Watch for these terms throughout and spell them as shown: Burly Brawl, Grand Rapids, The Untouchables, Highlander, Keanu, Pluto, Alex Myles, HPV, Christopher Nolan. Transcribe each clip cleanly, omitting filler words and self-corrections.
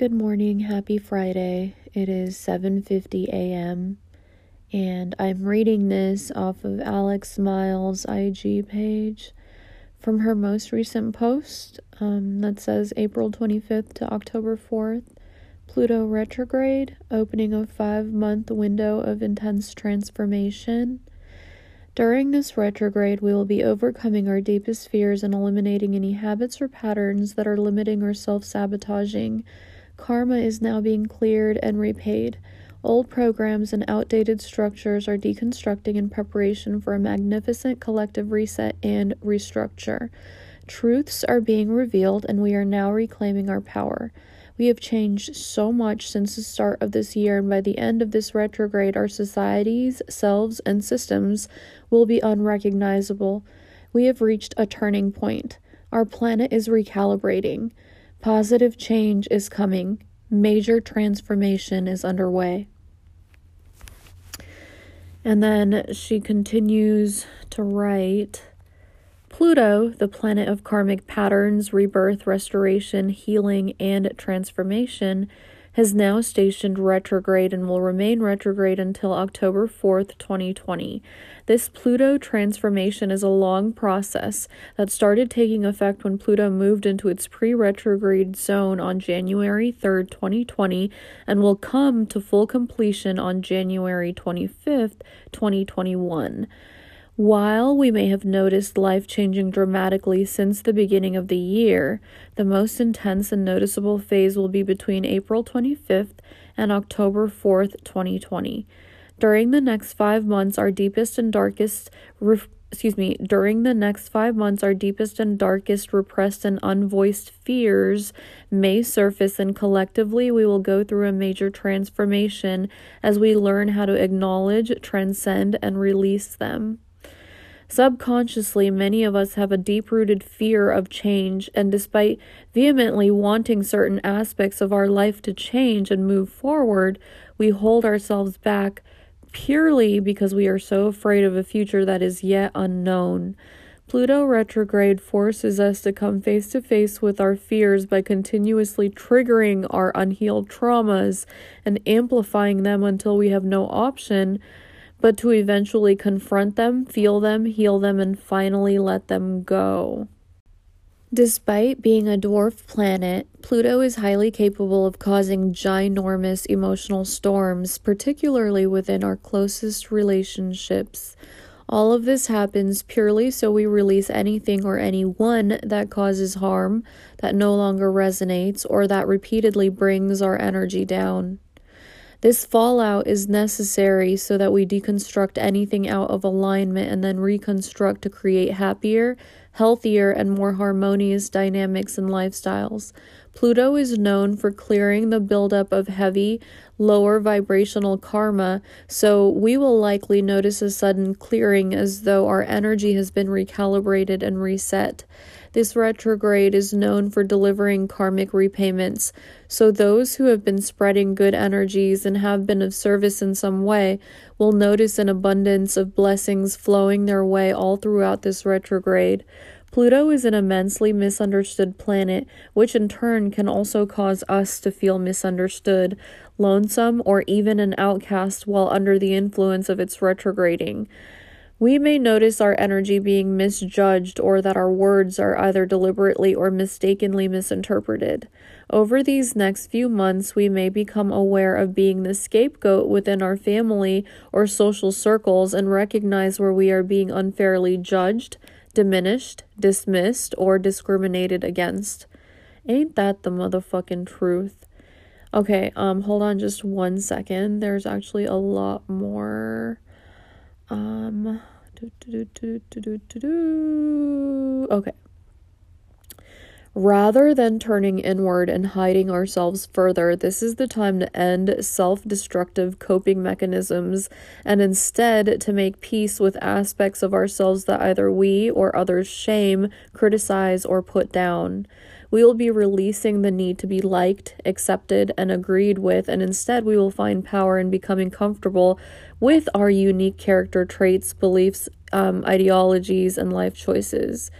Good morning, happy Friday. It is 7:50 a.m. and I'm reading this off of Alex Myles' IG page from her most recent post that says April 25th to October 4th, Pluto retrograde, opening a 5-month window of intense transformation. During this retrograde, we will be overcoming our deepest fears and eliminating any habits or patterns that are limiting or self-sabotaging. Karma is now being cleared and repaid. Old programs and outdated structures are deconstructing in preparation for a magnificent collective reset and restructure. Truths are being revealed, and we are now reclaiming our power. We have changed so much since the start of this year, and by the end of this retrograde, our societies, selves, and systems will be unrecognizable. We have reached a turning point. Our planet is recalibrating. Positive change is coming. Major transformation is underway. And then she continues to write, Pluto, the planet of karmic patterns, rebirth, restoration, healing, and transformation, has now stationed retrograde and will remain retrograde until October 4th, 2020. This Pluto transformation is a long process that started taking effect when Pluto moved into its pre-retrograde zone on January 3rd, 2020, and will come to full completion on January 25th, 2021. While we may have noticed life changing dramatically since the beginning of the year, the most intense and noticeable phase will be between April 25th and October 4th, 2020. During the next 5 months, our deepest and darkest repressed and unvoiced fears may surface, and collectively we will go through a major transformation as we learn how to acknowledge, transcend, and release them. Subconsciously, many of us have a deep-rooted fear of change, and despite vehemently wanting certain aspects of our life to change and move forward, we hold ourselves back purely because we are so afraid of a future that is yet unknown. Pluto retrograde forces us to come face-to-face with our fears by continuously triggering our unhealed traumas and amplifying them until we have no option but to eventually confront them, feel them, heal them, and finally let them go. Despite being a dwarf planet, Pluto is highly capable of causing ginormous emotional storms, particularly within our closest relationships. All of this happens purely so we release anything or anyone that causes harm, that no longer resonates, or that repeatedly brings our energy down. This fallout is necessary so that we deconstruct anything out of alignment and then reconstruct to create happier, healthier, and more harmonious dynamics and lifestyles. Pluto is known for clearing the buildup of heavy, lower vibrational karma, so we will likely notice a sudden clearing as though our energy has been recalibrated and reset. This retrograde is known for delivering karmic repayments, so those who have been spreading good energies and have been of service in some way will notice an abundance of blessings flowing their way all throughout this retrograde. Pluto is an immensely misunderstood planet, which in turn can also cause us to feel misunderstood, lonesome, or even an outcast while under the influence of its retrograding. We may notice our energy being misjudged or that our words are either deliberately or mistakenly misinterpreted. Over these next few months, we may become aware of being the scapegoat within our family or social circles and recognize where we are being unfairly judged, diminished, dismissed, or discriminated against. Ain't that the motherfucking truth? Okay, hold on just one second. There's actually a lot more. Okay. Rather than turning inward and hiding ourselves further, this is the time to end self-destructive coping mechanisms and instead to make peace with aspects of ourselves that either we or others shame, criticize, or put down. We will be releasing the need to be liked, accepted, and agreed with, and instead we will find power in becoming comfortable with our unique character traits, beliefs, ideologies, and life choices.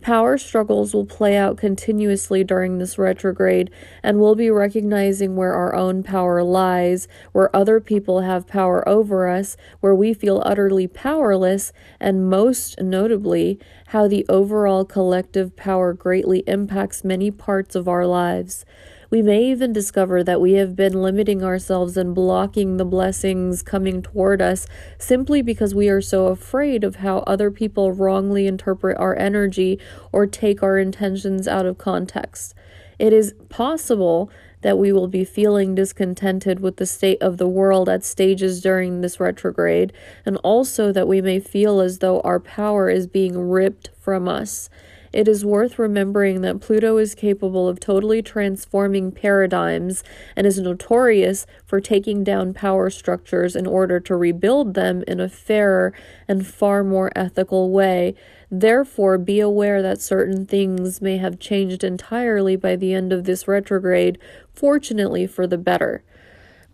Power struggles will play out continuously during this retrograde, and we'll be recognizing where our own power lies, where other people have power over us, where we feel utterly powerless, and most notably, how the overall collective power greatly impacts many parts of our lives. We may even discover that we have been limiting ourselves and blocking the blessings coming toward us simply because we are so afraid of how other people wrongly interpret our energy or take our intentions out of context. It is possible that we will be feeling discontented with the state of the world at stages during this retrograde, and also that we may feel as though our power is being ripped from us. It is worth remembering that Pluto is capable of totally transforming paradigms and is notorious for taking down power structures in order to rebuild them in a fairer and far more ethical way. Therefore, be aware that certain things may have changed entirely by the end of this retrograde, fortunately for the better.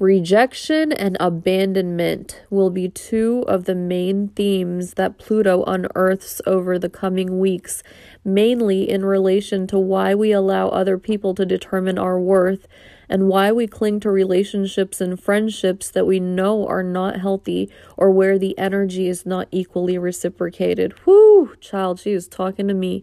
Rejection and abandonment will be two of the main themes that Pluto unearths over the coming weeks, mainly in relation to why we allow other people to determine our worth and why we cling to relationships and friendships that we know are not healthy or where the energy is not equally reciprocated. Whoo, child, she is talking to me.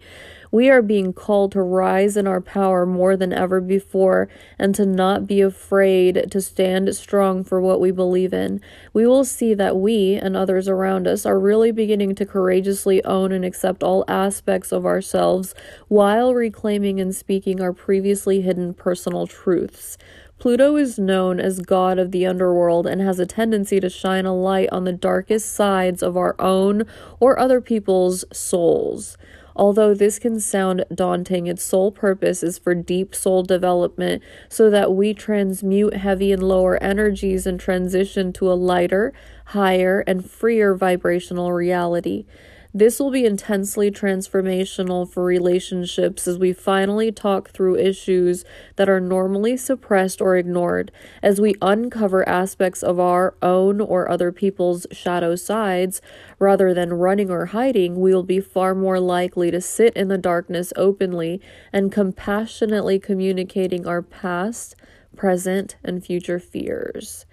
We are being called to rise in our power more than ever before and to not be afraid to stand strong for what we believe in. We will see that we and others around us are really beginning to courageously own and accept all aspects of ourselves while reclaiming and speaking our previously hidden personal truths. Pluto is known as God of the underworld and has a tendency to shine a light on the darkest sides of our own or other people's souls. Although this can sound daunting, its sole purpose is for deep soul development so that we transmute heavy and lower energies and transition to a lighter, higher, and freer vibrational reality. This will be intensely transformational for relationships as we finally talk through issues that are normally suppressed or ignored, as we uncover aspects of our own or other people's shadow sides. Rather than running or hiding, we will be far more likely to sit in the darkness openly and compassionately communicating our past, present, and future fears.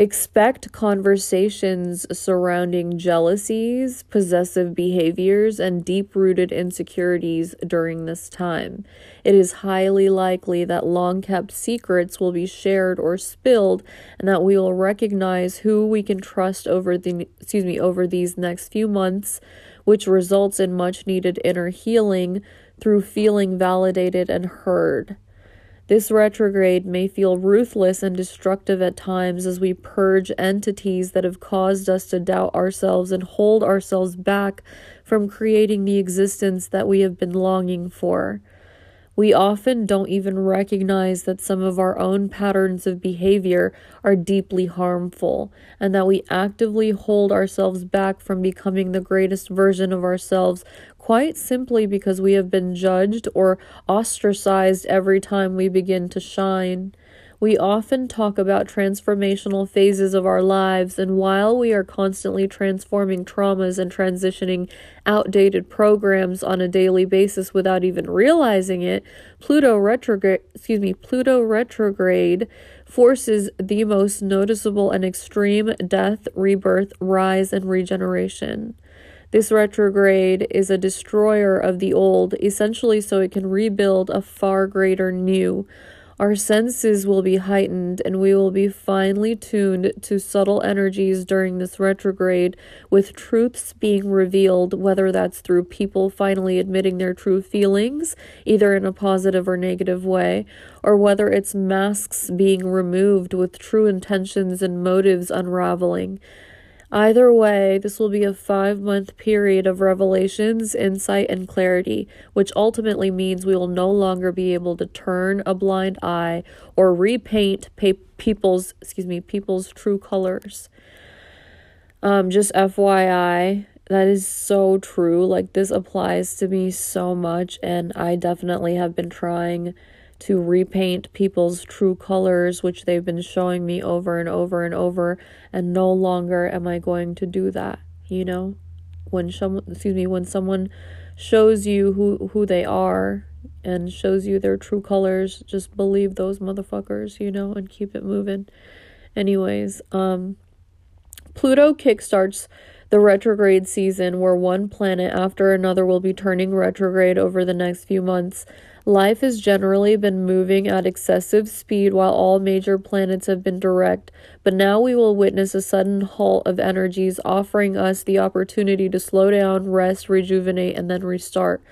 Expect conversations surrounding jealousies, possessive behaviors, and deep-rooted insecurities during this time. It is highly likely that long-kept secrets will be shared or spilled, and that we will recognize who we can trust over these next few months, which results in much-needed inner healing through feeling validated and heard. This retrograde may feel ruthless and destructive at times as we purge entities that have caused us to doubt ourselves and hold ourselves back from creating the existence that we have been longing for. We often don't even recognize that some of our own patterns of behavior are deeply harmful, and that we actively hold ourselves back from becoming the greatest version of ourselves quite simply because we have been judged or ostracized every time we begin to shine. We often talk about transformational phases of our lives, and while we are constantly transforming traumas and transitioning outdated programs on a daily basis without even realizing it, Pluto retrograde forces the most noticeable and extreme death, rebirth, rise, and regeneration. This retrograde is a destroyer of the old, essentially so it can rebuild a far greater new. Our senses will be heightened, and we will be finely tuned to subtle energies during this retrograde, with truths being revealed, whether that's through people finally admitting their true feelings, either in a positive or negative way, or whether it's masks being removed with true intentions and motives unraveling. Either way, this will be a 5-month period of revelations, insight, and clarity, which ultimately means we will no longer be able to turn a blind eye or repaint people's true colors. Just FYI, that is so true. Like, this applies to me so much, and I definitely have been trying to repaint people's true colors, which they've been showing me over and over and over, and no longer am I going to do that. You know, when someone shows you who they are and shows you their true colors. Just believe those motherfuckers, you know, and keep it moving. Anyways, Pluto kickstarts the retrograde season, where one planet after another will be turning retrograde over the next few months. Life has generally been moving at excessive speed while all major planets have been direct, but now we will witness a sudden halt of energies, offering us the opportunity to slow down, rest, rejuvenate, and then restart.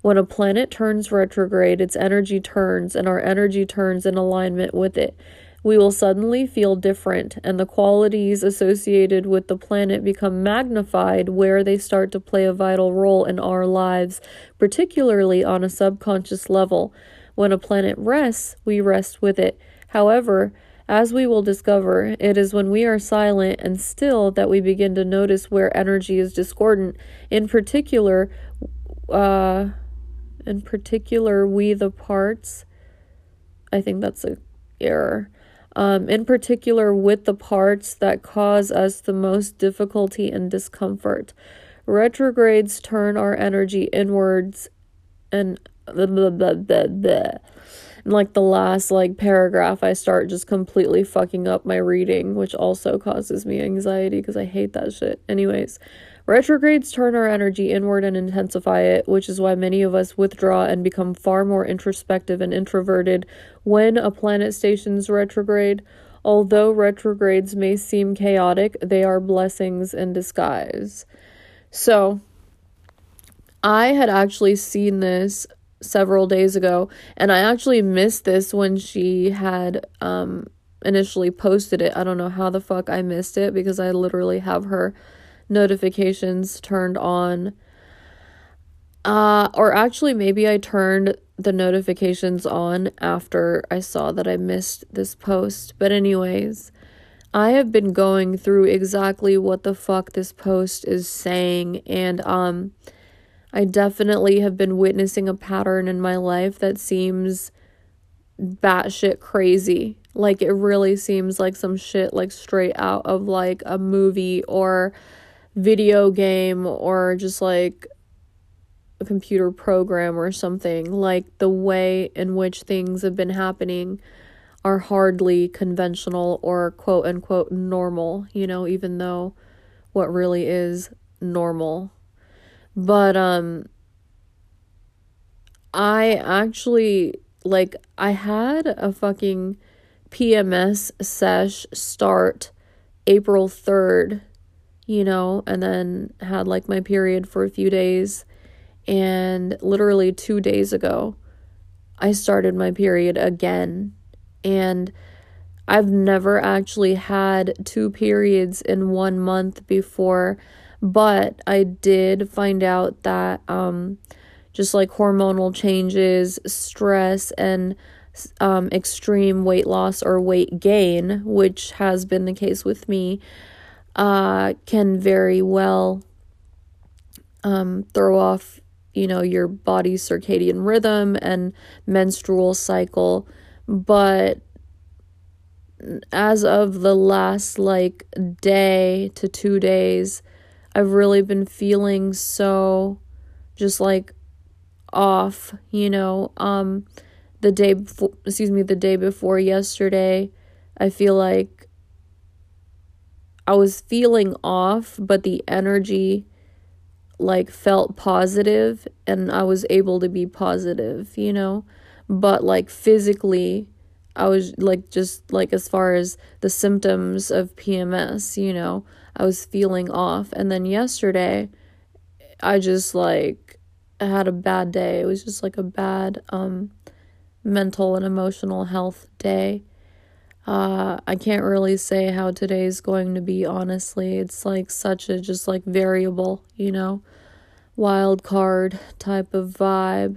When a planet turns retrograde, its energy turns, and our energy turns in alignment with it. We will suddenly feel different, and the qualities associated with the planet become magnified, where they start to play a vital role in our lives, particularly on a subconscious level. When a planet rests, we rest with it. However, as we will discover, it is when we are silent and still that we begin to notice where energy is discordant. In particular, we the parts... I think that's an error. In particular, with the parts that cause us the most difficulty and discomfort. Retrogrades turn our energy inwards, and like the last paragraph, I start just completely fucking up my reading, which also causes me anxiety because I hate that shit. Anyways, retrogrades turn our energy inward and intensify it, which is why many of us withdraw and become far more introspective and introverted when a planet stations retrograde. Although retrogrades may seem chaotic, they are blessings in disguise. So, I had actually seen this several days ago, and I actually missed this when she had initially posted it. I don't know how the fuck I missed it, because I literally have her notifications turned on, or actually maybe I turned the notifications on after I saw that I missed this post. But anyways, I have been going through exactly what the fuck this post is saying, and I definitely have been witnessing a pattern in my life that seems batshit crazy. Like, it really seems like some shit, like, straight out of, like, a movie or video game or just, like, a computer program or something. Like, the way in which things have been happening are hardly conventional or quote-unquote normal, you know, even though what really is normal. But, I actually, like, I had a fucking PMS sesh start April 3rd, you know, and then had, like, my period for a few days, and literally 2 days ago, I started my period again, and I've never actually had two periods in 1 month before. But I did find out that just like hormonal changes, stress, and extreme weight loss or weight gain, which has been the case with me, can very well throw off, you know, your body's circadian rhythm and menstrual cycle. But as of the last day to 2 days, I've really been feeling so just off, you know. The day before yesterday, I feel like I was feeling off, but the energy felt positive, and I was able to be positive, you know. But physically, I was as far as the symptoms of PMS, you know, I was feeling off. And then yesterday, I just had a bad day. It was just a bad mental and emotional health day. I can't really say how today's going to be, honestly. It's such a variable, you know, wild card type of vibe.